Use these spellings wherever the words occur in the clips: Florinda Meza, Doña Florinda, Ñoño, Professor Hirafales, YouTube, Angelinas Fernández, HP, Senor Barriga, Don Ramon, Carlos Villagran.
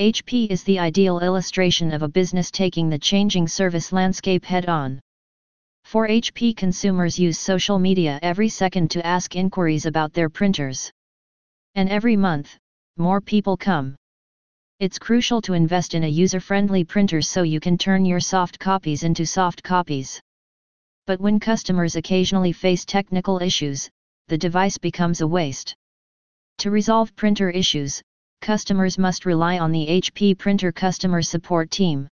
HP is the ideal illustration of a business taking the changing service landscape head-on. For HP, consumers use social media every second to ask inquiries about their printers. And every month, more people come. It's crucial to invest in a user-friendly printer so you can turn your soft copies into soft copies. But when customers occasionally face technical issues, the device becomes a waste. To resolve printer issues, customers must rely on the HP Printer Customer Support Team.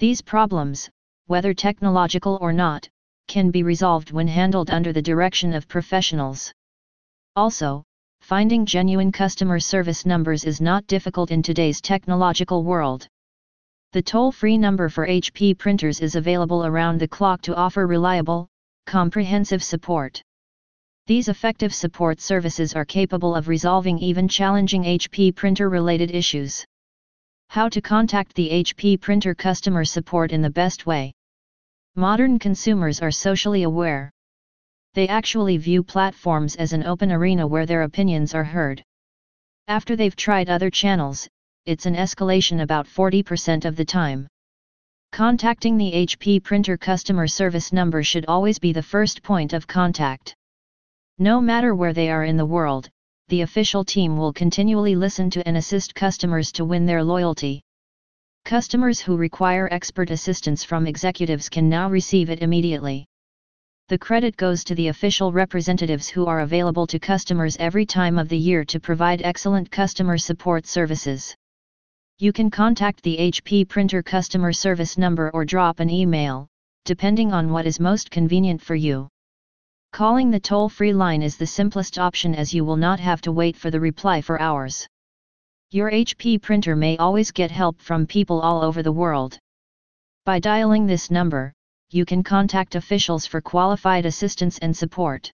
These problems, whether technological or not, can be resolved when handled under the direction of professionals. Also, finding genuine customer service numbers is not difficult in today's technological world. The toll-free number for HP printers is available around the clock to offer reliable, comprehensive support. These effective support services are capable of resolving even challenging HP printer-related issues. How to contact the HP printer customer support in the best way? Modern consumers are socially aware. They actually view platforms as an open arena where their opinions are heard. After they've tried other channels, it's an escalation about 40% of the time. Contacting the HP printer customer service number should always be the first point of contact. No matter where they are in the world, the official team will continually listen to and assist customers to win their loyalty. Customers who require expert assistance from executives can now receive it immediately. The credit goes to the official representatives who are available to customers every time of the year to provide excellent customer support services. You can contact the HP printer customer service number or drop an email, depending on what is most convenient for you. Calling the toll-free line is the simplest option as you will not have to wait for the reply for hours. Your HP printer may always get help from people all over the world. By dialing this number, you can contact officials for qualified assistance and support.